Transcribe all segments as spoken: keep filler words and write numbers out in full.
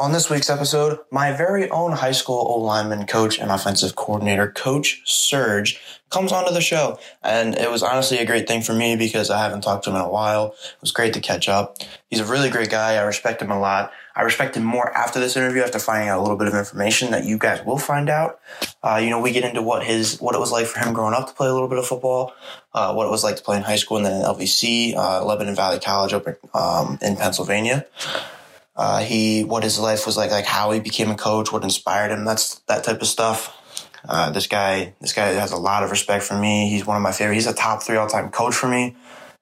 On this week's episode, my very own high school old lineman coach and offensive coordinator, Coach Surge, comes onto the show. And it was honestly a great thing for me because I haven't talked to him in a while. It was great to catch up. He's a really great guy. I respect him a lot. I respect him more after this interview, after finding out a little bit of information that you guys will find out. Uh, you know, we get into what his what it was like for him growing up to play a little bit of football, uh, what it was like to play in high school and then in L V C, uh, Lebanon Valley College up in, um, in Pennsylvania. Uh, he, what his life was like, like how he became a coach, what inspired him, that's that type of stuff. Uh, this guy, this guy has a lot of respect for me. He's one of my favorite. He's a top three all-time coach for me.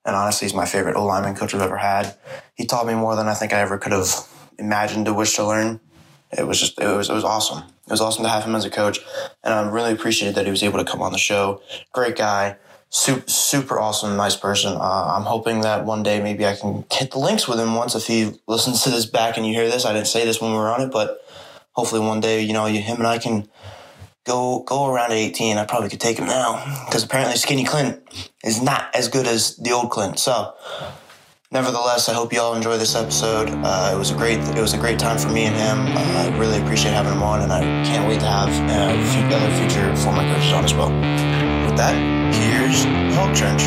And honestly, he's my favorite O-lineman coach I've ever had. He taught me more than I think I ever could have imagined to wish to learn. It was just, it was, it was awesome. It was awesome to have him as a coach. And I'm really appreciated that he was able to come on the show. Great guy. Super, super awesome, nice person. Uh, I'm hoping that one day maybe I can hit the links with him once if he listens to this back and you hear this. I didn't say this when we were on it, but hopefully one day, you know, you, him and I can go go around at eighteen. I probably could take him now because apparently Skinny Clint is not as good as the old Clint. So, nevertheless, I hope you all enjoy this episode. Uh, it was a great, it was a great time for me and him. Uh, I really appreciate having him on, and I can't wait to have uh, a few other future former coaches on as well. With that, here's Hog Trench.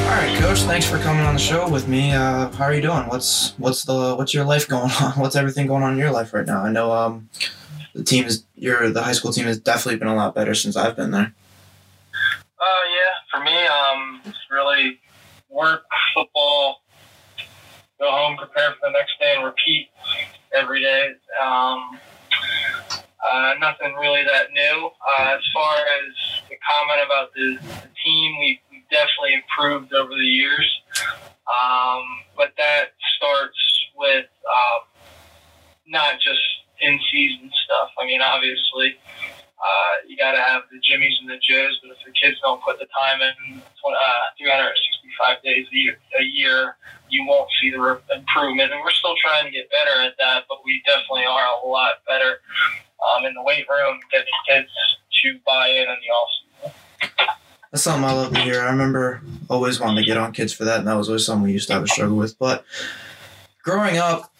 All right, Coach. Thanks for coming on the show with me. Uh, how are you doing? What's what's the what's your life going on? What's everything going on in your life right now? I know um, the team is your the high school team has definitely been a lot better since I've been there. Uh, yeah, for me, um, it's really work, football, go home, prepare for the next day, and repeat every day. Um, uh, nothing really that new. Uh, as far as the comment about the, the team, we, we've definitely improved over the years. Um, but that starts with um, not just in-season stuff. I mean, obviously, Uh, you got to have the Jimmies and the Joes, but if the kids don't put the time in uh, three hundred sixty-five days a year, a year, you won't see the re- improvement. And we're still trying to get better at that, but we definitely are a lot better um, in the weight room, get the kids to buy in in the offseason. That's something I love to hear. I remember always wanting to get on kids for that, and that was always something we used to have a struggle with. But growing up,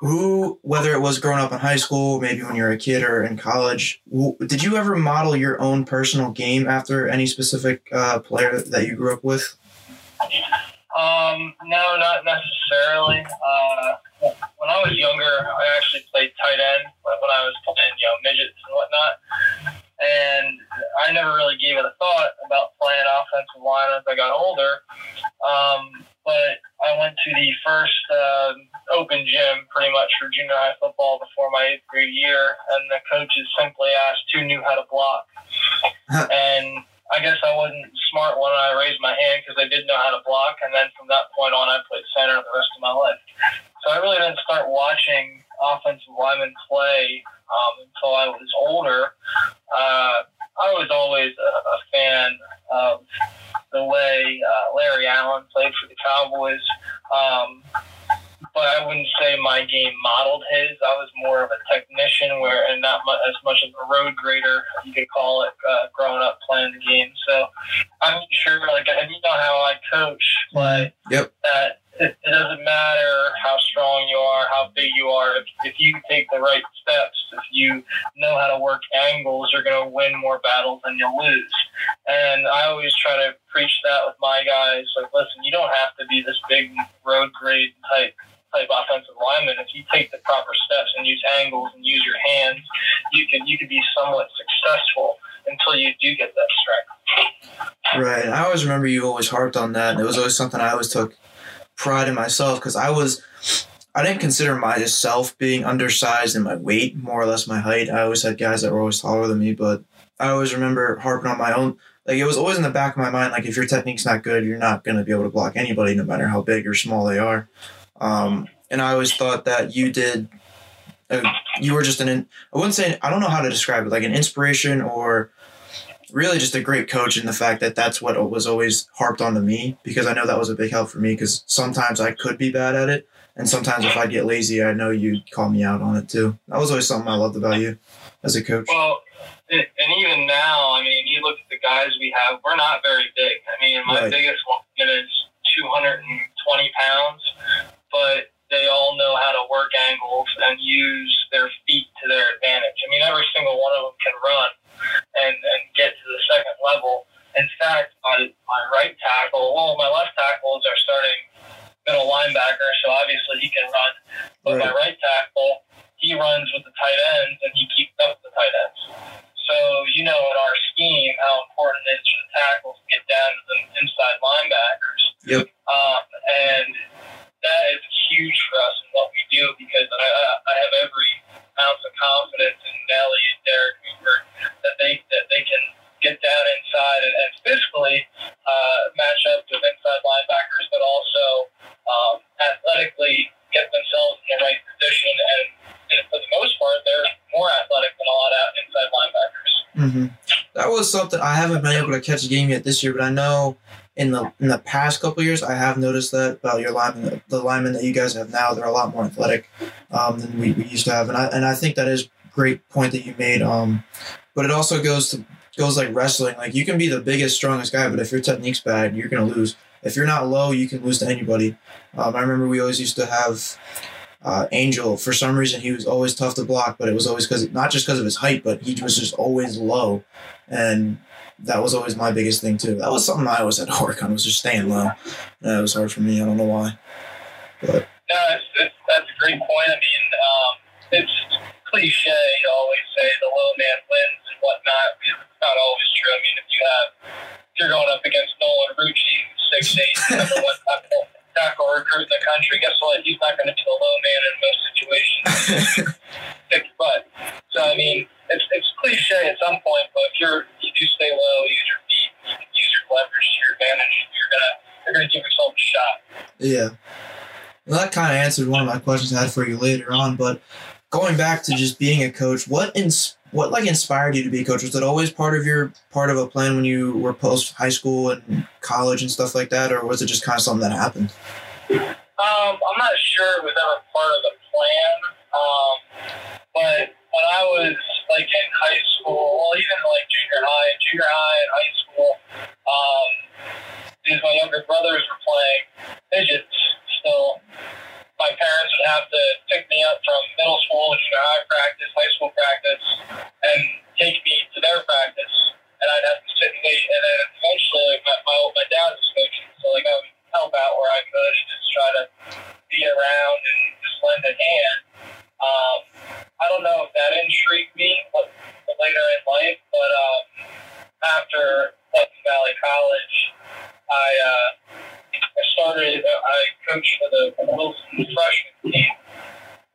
Who, whether it was growing up in high school, maybe when you were a kid or in college, who, did you ever model your own personal game after any specific uh, player that you grew up with? Um, no, not necessarily. Uh, when I was younger, I actually played tight end when I was playing, you know, midgets and whatnot. And I never really gave it a thought about playing offensive line as I got older. Um, but I went to the first uh, open gym pretty much for junior high football before my eighth grade year, and the coaches simply asked who knew how to block. And I guess I wasn't smart when I raised my hand because I did know how to block, and then from that point on I played center the rest of my life. So I really didn't start watching offensive linemen play um, until I was older. Uh, I was always a, a fan of the way uh, Larry Allen played for the Cowboys, um, but I wouldn't say my game modeled his. I was more of a technician where, and not much, as much of a road grader, you could call it, uh, growing up playing the game. So I'm sure, like, and you know how I coach play, yep. that it, it doesn't matter how strong you are, how big you are. If, if you take the right steps, if you know how to work angles, you're going to win more battles than you'll lose. And I always try to preach that with my guys. Like, listen, you don't have to be this big road grade type type offensive lineman. If you take the proper steps and use angles and use your hands, you can you can be somewhat successful until you do get that strength. Right. I always remember you always harped on that. And it was always something I always took pride in myself because I was I didn't consider myself being undersized in my weight, more or less my height. I always had guys that were always taller than me, but I always remember harping on my own. Like, it was always in the back of my mind, like, if your technique's not good, you're not going to be able to block anybody, no matter how big or small they are. Um, and I always thought that you did, uh, you were just an, in, I wouldn't say, I don't know how to describe it, like an inspiration or really just a great coach in the fact that that's what was always harped on to me, because I know that was a big help for me because sometimes I could be bad at it. And sometimes if I get lazy, I know you'd call me out on it too. That was always something I loved about you as a coach. Well, and even now, I mean, you look at the guys we have, we're not very big. I mean, my right. biggest one is two hundred twenty pounds, but they all know how to work angles and use their feet to their advantage. I mean, every single one of them can run and, and get to the second level. In fact, my, my right tackle, well, my left tackle is our starting middle linebacker, so obviously he can run. But right. my right tackle, he runs with the tight ends, and he keeps up with the tight ends. So you know in our scheme how important it is for the tackles to get down to the inside linebackers. Yep. Um, and that is huge for us in what we do, because I, I have every ounce of confidence in Nelly and Derek Cooper that they that they can get down inside and, and physically uh, match up with inside linebackers, but also um, athletically get themselves in the right position. And, and for the most part, they're more athletic than a lot of inside linebackers. Mm-hmm. That was something I haven't been able to catch a game yet this year, but I know in the in the past couple of years, I have noticed that about your linemen, the linemen that you guys have now, they're a lot more athletic um, than we, we used to have. And I, and I think that is a great point that you made. Um, but it also goes to goes like wrestling. Like, you can be the biggest, strongest guy, but if your technique's bad, you're going to lose. If you're not low, you can lose to anybody. Um, I remember we always used to have uh, Angel. For some reason, he was always tough to block, but it was always because, not just because of his height, but he was just always low. And that was always my biggest thing, too. That was something I always had to work on, was just staying low. And it was hard for me. I don't know why. But. No, it's, it's, that's a great point. I mean, um, it's cliche to always say the low man wins and whatnot. It's not always true. I mean, if you have, if you're going up against Nolan Rucci, six eight, number one tackle, tackle recruit in the country, guess what? He's not going to be the low man in most situations. But so I mean, it's it's cliche at some point, but if you're if you do stay low, use your feet, you can use your leverage to your advantage. You're gonna you're gonna give yourself a shot. Yeah. Well, that kind of answered one of my questions I had for you later on, but. Going back to just being a coach, what ins- what like inspired you to be a coach? Was it always part of your part of a plan when you were post high school and college and stuff like that, or was it just kind of something that happened? Um, I'm not sure it was ever part of the plan, um, but when I was like in high school, well, even like junior high, junior high and high school, um, because my younger brothers were playing midgets still. My parents would have to pick me up from middle school, junior high practice, high school practice, and take me to their practice. And I'd have to sit and wait. And then eventually, like, my, my my dad was coaching, so like I would help out where I could and just try to be around and just lend a hand. Um, I don't know if that intrigued me but, but later in life, but um, after Hudson Valley College, I. Uh, I started, uh, I coached for the Wilson freshman team.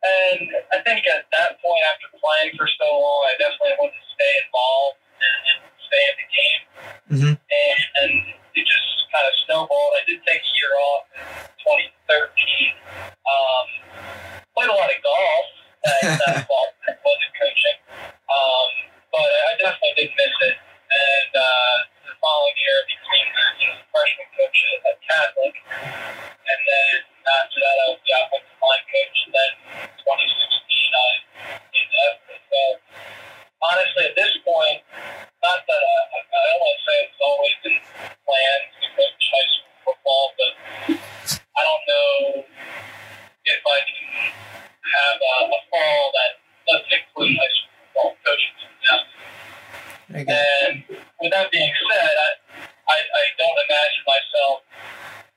And I think at that point, after playing for so long, I definitely wanted to stay involved and, and stay in the game. Mm-hmm. And, and it just kind of snowballed. I did take a year off in twenty thirteen. Um, played a lot of golf at that fall. I wasn't coaching. Um, but I definitely did miss it. And, uh, the following year, I became you know, the freshman coach at Catholic. And then after that, I was the offensive line coach. And then twenty sixteen, I did that. So, honestly, at this point, not that I, I don't want to say it's always been planned to coach high school football, but I don't know if I can have a, a fall that doesn't include high school football coaching. And with that being said, I, I, I don't imagine myself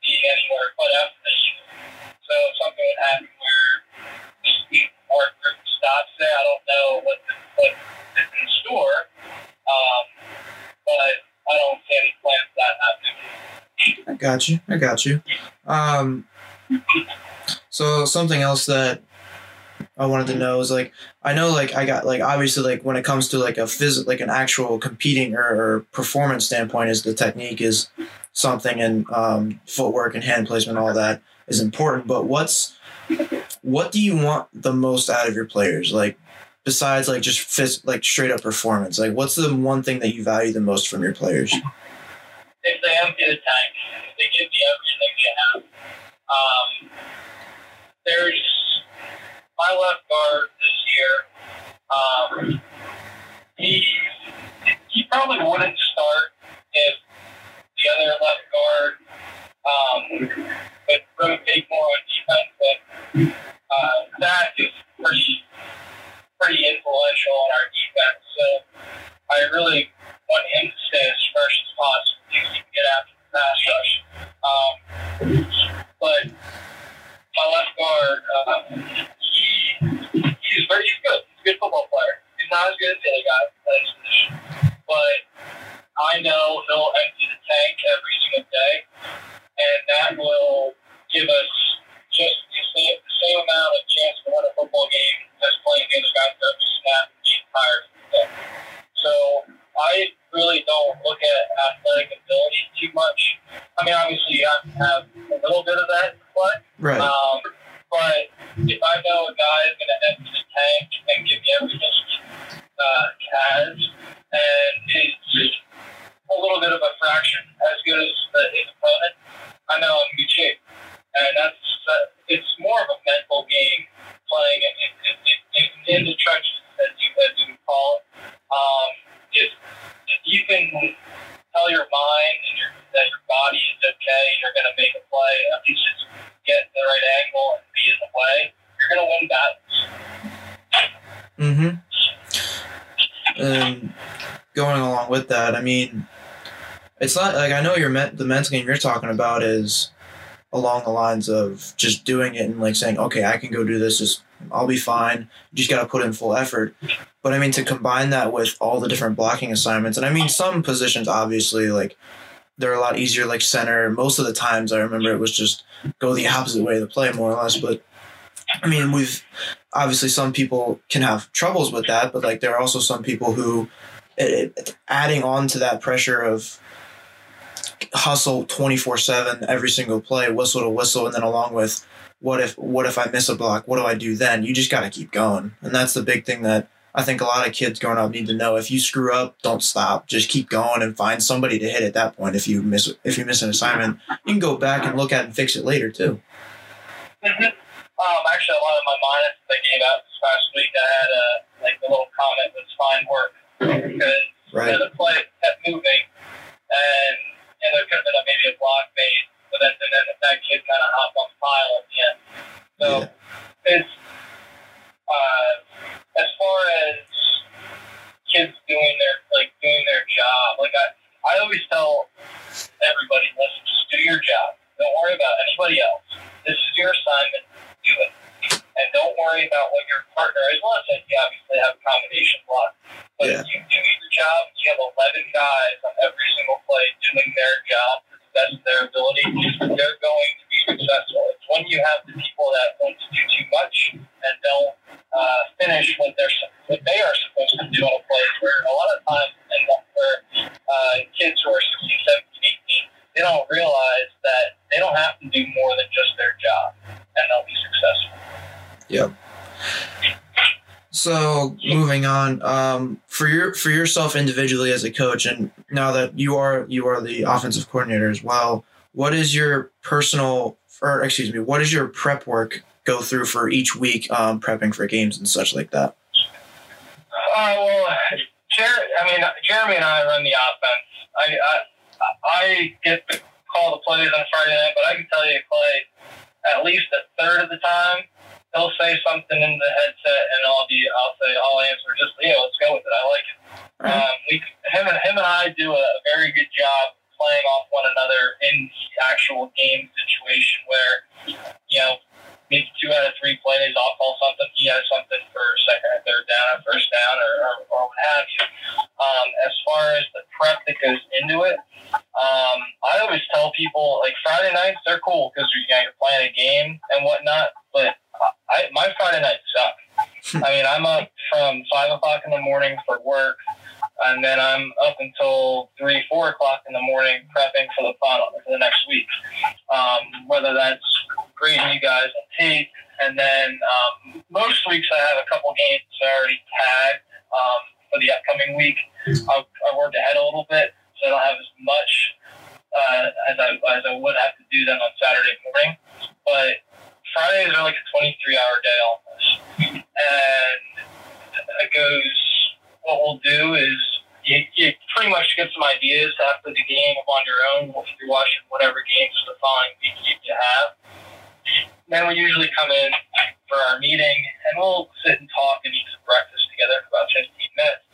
being anywhere but after this year. So if something would happen where our group stops there, I don't know what what is in store. Um, but I don't see any plans that happening. I got you. I got you. Um, so something else that I wanted to know is like, I know like I got like, obviously like when it comes to like a phys- like an actual competing or, or performance standpoint is the technique is something and um, footwork and hand placement, all that is important. But what's, what do you want the most out of your players? Like besides like just phys- like straight up performance, like what's the one thing that you value the most from your players? If they empty the tank, if they give me everything they have. Um, there's my left guard this year. Um, he he probably wouldn't start if the other left guard um, would rotate more on defense. But uh, Zach is pretty pretty influential on our defense, so I really want him to stay as fresh as possible because he can get after the pass rush. Um, but my left guard, uh, he he's very he's good. He's a good football player. He's not as good as the other guy who plays position, but I know he'll empty the tank every single day, and that will give us just the same, the same amount of chance to win a football game as playing the other guy every snap and being tired of the day. So I really don't look at athletic ability too much. I mean, obviously, I have a little bit of that in play. Right. Um, but if I know a guy is going to empty the tank and give me everything he uh, has, and is a little bit of a fraction as good as the, his opponent, I know I'm in good shape. And that's uh, it's more of a mental game playing in, in, in, in the trenches, as you as you would call it. Um, if if you can tell your mind and your that your body is okay and you're going to make a play, at least just get the right angle and be in the way, you're going to win battles. Mm-hmm. And going along with that, I mean, it's not like I know your men, the men's game you're talking about is along the lines of just doing it and like saying, okay, I can go do this. Just I'll be fine. You just got to put in full effort. But I mean, to combine that with all the different blocking assignments, and I mean, some positions, obviously, like they're a lot easier, like center. Most of the times I remember it was just go the opposite way of the play more or less. But I mean, we've obviously some people can have troubles with that, but like there are also some people who it, it, adding on to that pressure of hustle twenty-four seven every single play, whistle to whistle, and then along with what if what if I miss a block, what do I do then? You just got to keep going, and that's the big thing that I think a lot of kids growing up need to know. If you screw up, don't stop, just keep going and find somebody to hit at that point. If you miss if you miss an assignment, you can go back and look at it and fix it later too. Mm-hmm. Um, actually, a lot of my minds that I gave out this past week, I had a like the little comment was fine work because right. you know, the play kept moving and. And there could have been a, maybe a block made, but then, and then that kid kind of hopped on the pile at the end. So yeah. It's uh, as far as kids doing their like doing their job. Like I, I always tell everybody, listen, just do your job. Don't worry about anybody else. This is your assignment. Do it, and don't worry about what your partner is. Well, I said you obviously have a combination block, but yeah. If you do your job, you have eleven guys on every single play doing their job to the best of their ability, they're going to be successful. It's when you have the people that want to do too much and don't uh, finish what they're what they are supposed to do on a play, where a lot of times and where uh, kids who are sixteen, seventeen, eighteen, they don't realize that they don't have to do more than just their job, and they'll be successful. Yep. So moving on, um, for your for yourself individually as a coach, and now that you are you are the offensive coordinator as well, what is your personal or excuse me, what is your prep work go through for each week, um, prepping for games and such like that? Uh, well, Jer- I mean Jeremy and I run the offense. I I, I get to call the plays on Friday night, but I can tell you, Clay, at least a third of the time, he'll say something in the headset, and I'll be, I'll say, I'll answer. Just, yeah, let's go with it. I like it. Um, we, him and him and I do a very good job playing off one another in the actual game situation where, you know, maybe two out of three plays, I'll call something. He has something for second or third down or first down or, or, or what have you. Um, as far as the prep that goes into it, um, I always tell people, like, Friday nights, they're cool because you know, you're playing a game and whatnot, but I, my Friday nights suck. I mean, I'm up from five o'clock in the morning for work, and then I'm up until three, four o'clock in the morning prepping for the final for the next week. Um, whether that's grading you guys on tape, and then um, most weeks I have a couple games I already tagged um, for the upcoming week. I, I worked ahead a little bit, so I don't have as much uh, as I as I would have to do then on Saturday morning, but Fridays are like a get some ideas after the game on your own if you're watching whatever games for the following week you have. And then we usually come in for our meeting, and we'll sit and talk and eat some breakfast together for about fifteen minutes.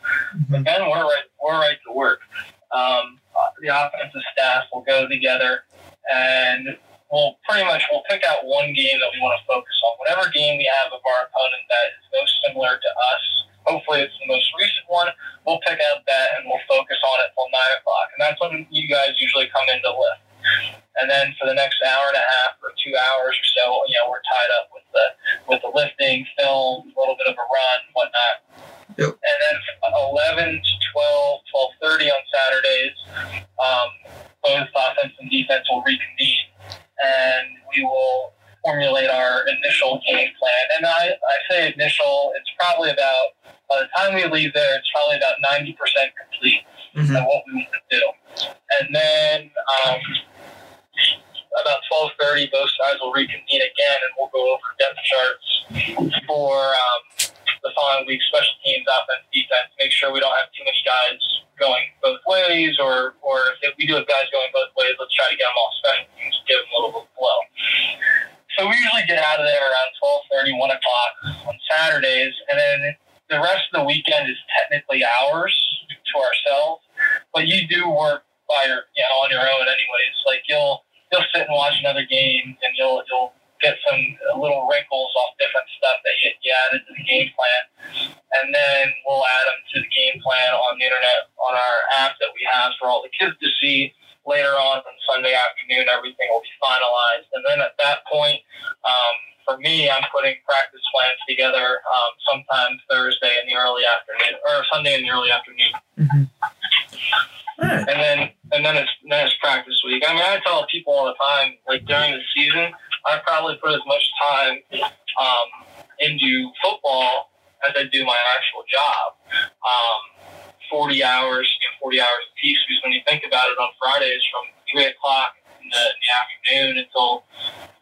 But then we're right, we're right to work. Um, the offensive staff will go together, and we'll pretty much we'll pick out one game that we want to focus on. Whatever game we have of our opponent that is most similar to us, hopefully it's the most recent one, we'll pick out that and we'll focus on it till nine o'clock. And that's when you guys usually come into lift. And then for the next hour and a half or two hours or so, you know, we're tied up with the with the lifting, film, a little bit of a run, whatnot. Yep. And then from eleven to twelve, twelve thirty on Saturdays, um, both offense and defense will reconvene, and we will formulate our initial game plan. And I, I say initial, it's probably about, by the time we leave there, it's probably about ninety percent complete mm-hmm. of what we want to do. And then um, about twelve thirty, both sides will reconvene again, and we'll go over depth charts for um, the following week, special teams, offense, defense, make sure we don't have too many guys going both ways, or, or if we do have guys going both ways, let's try to get them all special teams, give them a little bit of flow. So we usually get out of there around twelve thirty, one o'clock on Saturdays, and then the rest of the weekend is technically ours to ourselves, but you do work by your, you know, on your own anyways. Like you'll you'll sit and watch another game, and you'll you'll get some little wrinkles off different stuff that you, you added to the game plan, and then we'll add them to the game plan on the internet on our app that we have for all the kids to see. Later on on Sunday afternoon, everything will be finalized, and then at that point, um, for me, I'm putting practice plans together um, sometime Thursday in the early afternoon or Sunday in the early afternoon. Mm-hmm. Right. And then, and then it's, then it's practice week. I mean, I tell people all the time, like during the season, I probably put as much time um, into football as I do my actual job. Um, forty hours, you know, forty hours a piece, because when you think about it, on Fridays from three o'clock in the, in the afternoon until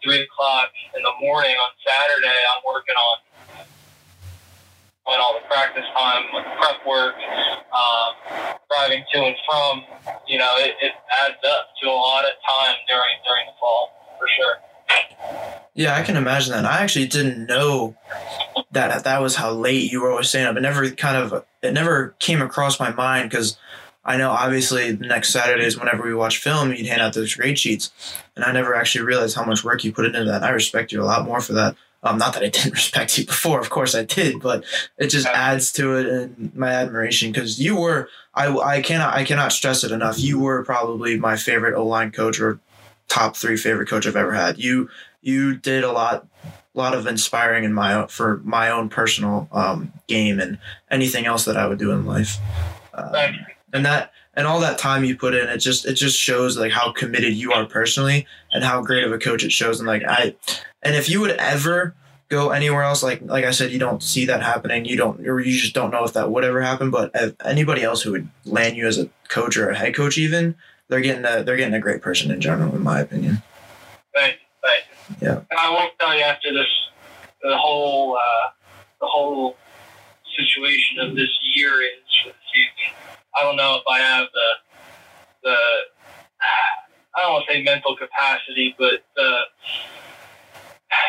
three o'clock in the morning on Saturday, I'm working on when all the practice time, like prep work, um, driving to and from, you know, it, it adds up to a lot of time during during the fall, for sure. Yeah, I can imagine that. I actually didn't know that that was how late you were always staying up. It never kind of, it never came across my mind, because I know obviously the next Saturdays whenever we watch film, you'd hand out those grade sheets, and I never actually realized how much work you put into that. And I respect you a lot more for that. Um, not that I didn't respect you before, of course I did, but it just adds to it and my admiration, because you were, I, I cannot, I cannot stress it enough. You were probably my favorite O-line coach, or top three favorite coach I've ever had. You, you did a lot, lot of inspiring in my own, for my own personal um, game and anything else that I would do in life. Um, and that, and all that time you put in, it just, it just shows like how committed you are personally and how great of a coach it shows. And like, I, and if you would ever go anywhere else, like, like I said, you don't see that happening. You don't, or you just don't know if that would ever happen, but anybody else who would land you as a coach or a head coach, even, They're getting a they're getting a great person in general, in my opinion. Right, right. Yeah. And I won't tell you after this, the whole uh, the whole situation of this year is for the season. I don't know if I have the the I don't want to say mental capacity, but the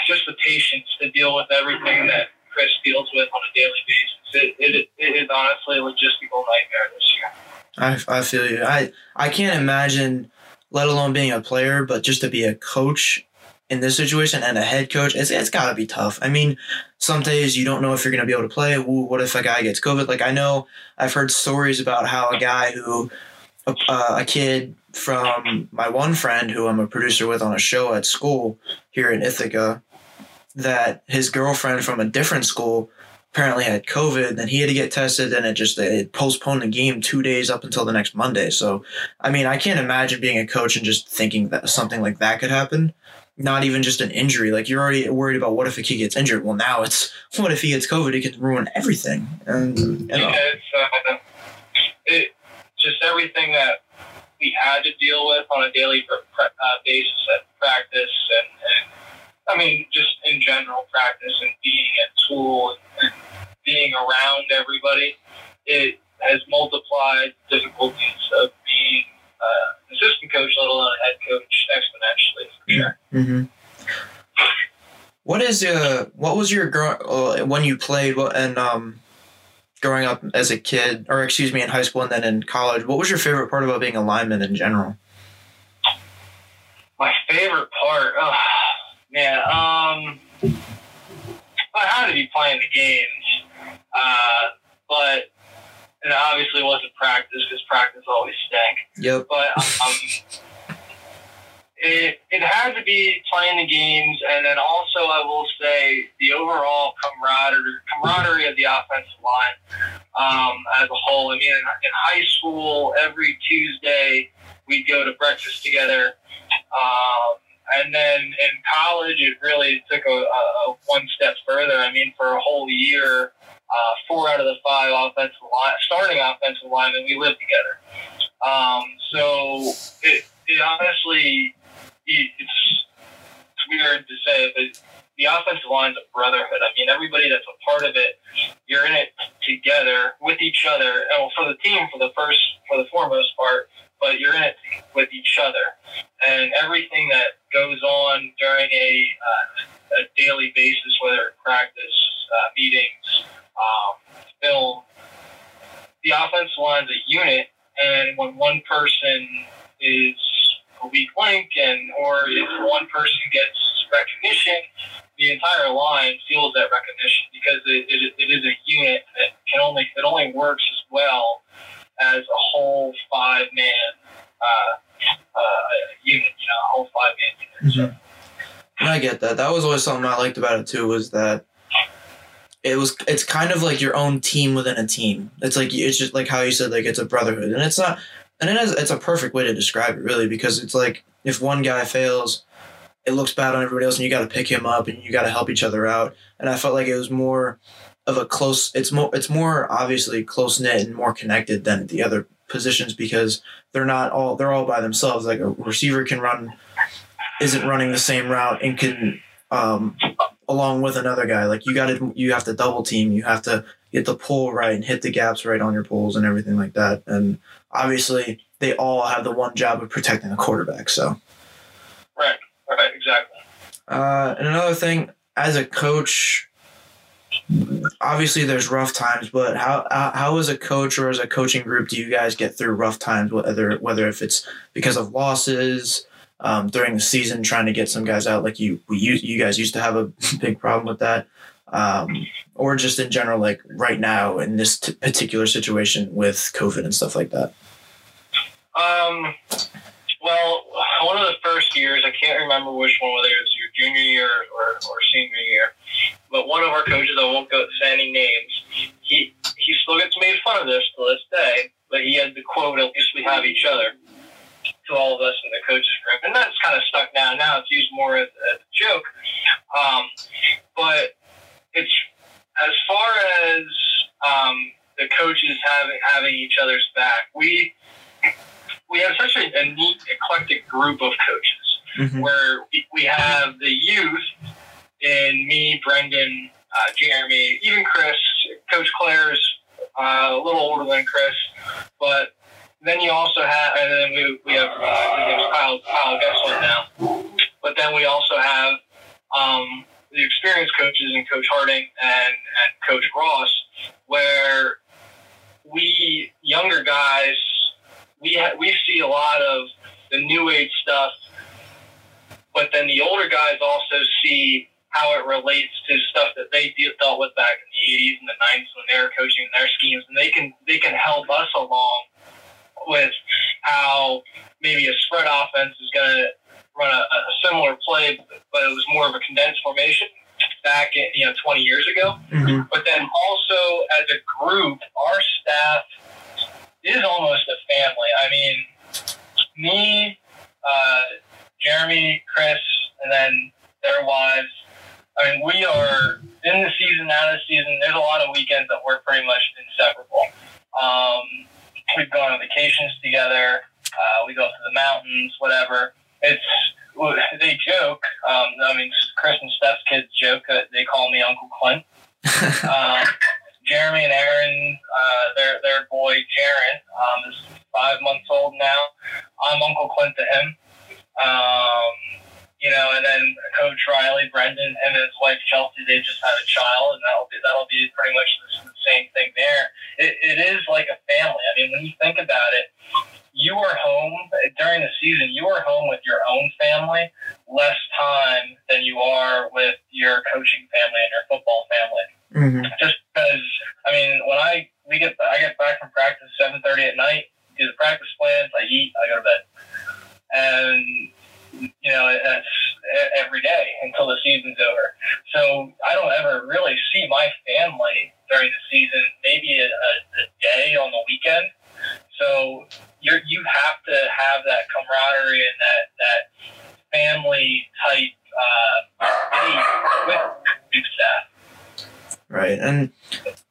just the patience to deal with everything that Chris deals with on a daily basis. It it, it is honestly a logistical nightmare this year. I, I feel you. I, I can't imagine, let alone being a player, but just to be a coach in this situation and a head coach, it's it's got to be tough. I mean, some days you don't know if you're going to be able to play. Ooh, what if a guy gets COVID? Like, I know I've heard stories about how a guy who, uh, a kid from my one friend who I'm a producer with on a show at school here in Ithaca, that his girlfriend from a different school apparently had COVID, then he had to get tested, and it just it postponed the game two days up until the next Monday. So, I mean, I can't imagine being a coach and just thinking that something like that could happen. Not even just an injury. Like, you're already worried about what if a kid gets injured. Well, now it's what if he gets COVID? It could ruin everything. And, and yeah, all. it's uh, it, just everything that we had to deal with on a daily uh, basis at practice and, and I mean, just in general practice and being at school and being around everybody, it has multiplied difficulties of Mm-hmm. What is uh what was your uh, when you played and um growing up as a kid, or excuse me, in high school and then in college, what was your favorite part about being a lineman in general? My favorite part, oh man, um, I had to be playing the games, uh, but it obviously wasn't practice because practice always stank. Yep. But um. It it had to be playing the games, and then also I will say the overall camaraderie camaraderie of the offensive line um, as a whole. I mean, in, in high school, every Tuesday we'd go to breakfast together, um, and then in college it really took a, a one step further. I mean, for a whole year, uh, four out of the five offensive line starting offensive linemen, we lived together. Um, so it it honestly. It's, it's weird to say, but the offensive line's a brotherhood. I mean, everybody that's a part of it, you're in it together with each other, and for the team for the first, for the foremost part, but you're in it with each other, and everything that goes on during a uh, a daily basis, whether in practice, uh, meetings, um, film, the offensive line's a unit, and when one person is a weak link, and or if one person gets recognition, the entire line feels that recognition because it, it, it is a unit that can only it only works as well as a whole five man uh, uh, unit, you know, a whole five man unit. Mm-hmm. I get that. That was always something I liked about it too, was that it was it's kind of like your own team within a team. It's like it's just like how you said, like it's a brotherhood, and it's not. And it has, it's a perfect way to describe it, really, because it's like if one guy fails, it looks bad on everybody else, and you got to pick him up, and you got to help each other out. And I felt like it was more of a close. It's more. It's more obviously close knit and more connected than the other positions because they're not all. They're all by themselves. Like a receiver can run, isn't running the same route, and can um, along with another guy. Like you got to. You have to double team. You have to get the pull right and hit the gaps right on your pulls and everything like that. And obviously, they all have the one job of protecting the quarterback. So, right, right, exactly. Uh, and another thing, as a coach, obviously there's rough times, but how how as a coach or as a coaching group do you guys get through rough times? Whether whether if it's because of losses um, during the season, trying to get some guys out, like you we you, you guys used to have a big problem with that, um, or just in general, like right now in this t- particular situation with COVID and stuff like that. Um, well, one of the first years, I can't remember which one, whether it was your junior year or, or senior year, but one of our coaches, I won't go say any names, he, he still gets made fun of this to this day, but he had the quote, at least we have each other, to all of us in the coaches room. And that's kind of stuck now. Now it's used more as, as a joke. Um, but it's, as far as, um, the coaches having, having each other's back, we, we have such a, a neat, eclectic group of coaches mm-hmm. where we, we have the youth in me, Brendan, uh, Jeremy, even Chris. Coach Claire's uh, a little older than Chris, but then you also have, and then we we have uh, his name's Kyle, Kyle Gessler now. But then we also have um, the experienced coaches in Coach Harding and, and Coach Ross, where we younger guys. We ha- we see a lot of the new age stuff, but then the older guys also see how it relates to stuff that they de- dealt with back in the eighties and the nineties when they were coaching their schemes, and they can they can help us along with how maybe a spread offense is going to run a, a similar play, but it was more of a condensed formation back in, you know, twenty years ago. Mm-hmm. But then also as a group, our staff. It is almost a family. I mean, me, uh, Jeremy, Chris, and then their wives. I mean, we are in the season, out of the season. There's a lot of weekends that we're pretty much inseparable. Um, we've gone on vacations together. Uh, we go up to the mountains, whatever. It's they joke. Um, I mean, Chris and Steph's kids joke that they call me Uncle Clint. Um, Jeremy and Aaron, uh, their their boy Jaron, um, is five months old now. I'm Uncle Clint to him. Um, you know, and then Coach Riley, Brendan, and his wife Chelsea, they just had a child, and that'll be that'll be pretty much the same thing there. It, it is like a family. I mean, when you think about it, you are home during the season. You are home with your own family less time than you are with your coaching family and your football family. Mm-hmm. Just because, I mean, when I we get I get back from practice seven thirty at night, do the practice plans, I eat, I go to bed, and you know, that's every day until the season's over. So I don't ever really see my family during the season, maybe a, a day on the weekend. So you you have to have that camaraderie and that, that family type uh, with new staff. Right. And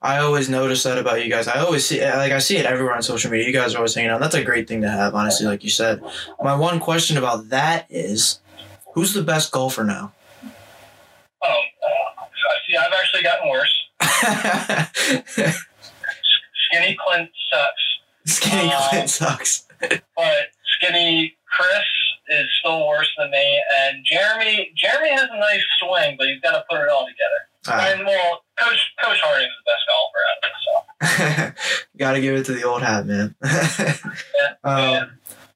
I always notice that about you guys. I always see, like I see it everywhere on social media. You guys are always hanging out. That's a great thing to have, honestly, like you said. My one question about that is, who's the best golfer now? Oh, uh, see, I've actually gotten worse. Skinny Clint sucks. Skinny um, Clint sucks. But Skinny Chris is still worse than me. And Jeremy, Jeremy has a nice swing, but he's got to put it all together. Right. And well, Coach Coach Harding is the best golfer out of this. So. Got to give it to the old hat, man. yeah, um, yeah.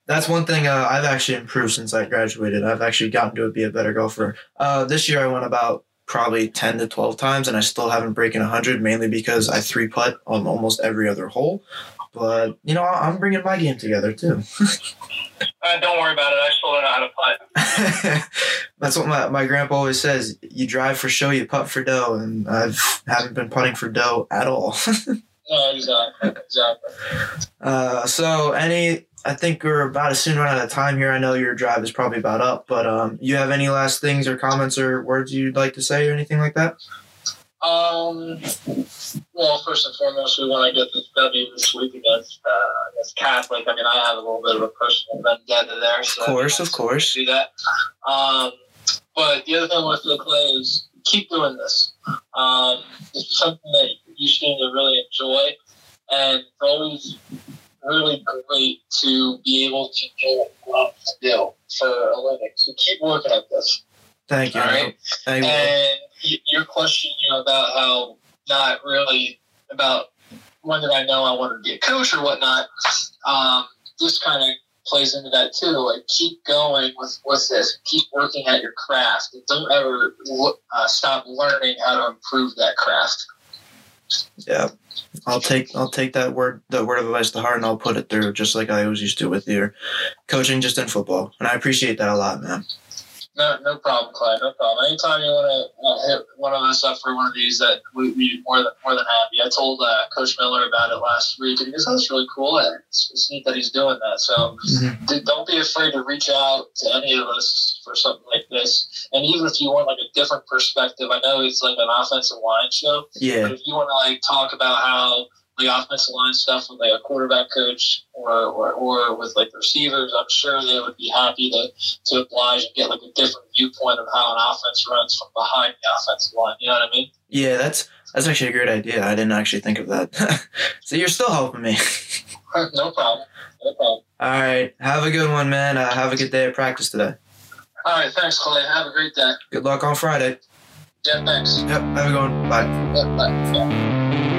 That's one thing uh, I've actually improved since I graduated. I've actually gotten to be a better golfer. Uh, this year I went about probably ten to twelve times, and I still haven't broken one hundred, mainly because I three putt on almost every other hole. But, you know, I'm bringing my game together, too. uh, don't worry about it. I still don't know how to putt. That's what my, my grandpa always says. You drive for show, you putt for dough. And I haven't been putting for dough at all. No, exactly. Exactly. Uh, so, any, I think we're about to soon run out of time here. I know your drive is probably about up. But um, you have any last things or comments or words you'd like to say or anything like that? Um, well, first and foremost, we want to get this W this week against, uh, against Catholic. I mean, I have a little bit of a personal vendetta there. So of course, of course. Do that. Um, but the other thing I want to play is keep doing this. Um, this is something that you seem to really enjoy, and it's always really great to be able to do what you love to do for a living. So keep working at this. Thank you. All right? Thank you. And your question, you know, about how not really about when did I know I wanted to be a coach or whatnot, um, this kind of plays into that too. Like, keep going with what's this. Keep working at your craft. And don't ever look, uh, stop learning how to improve that craft. Yeah, I'll take I'll take that word that word of advice to heart, and I'll put it through just like I always used to with your coaching, just in football. And I appreciate that a lot, man. No, no problem, Clyde. No problem. Anytime you want to hit one of us up for one of these, that we we more than more than happy. I told uh, Coach Miller about it last week, and he goes, "That's really cool. And it's, it's neat that he's doing that." So, mm-hmm. Don't be afraid to reach out to any of us for something like this. And even if you want like a different perspective, I know it's like an offensive line show. Yeah. But if you want to like talk about how the offensive line stuff with like a quarterback coach or, or, or with like receivers, I'm sure they would be happy to, to oblige and get like a different viewpoint of how an offense runs from behind the offensive line. You know what I mean? Yeah, that's that's actually a great idea. I didn't actually think of that. So you're still helping me. No problem. No problem. All right. Have a good one, man. Uh, have a good day of practice today. All right. Thanks, Clay. Have a great day. Good luck on Friday. Yeah, thanks. Yep. Have a good one. Bye. Yep, bye. Bye.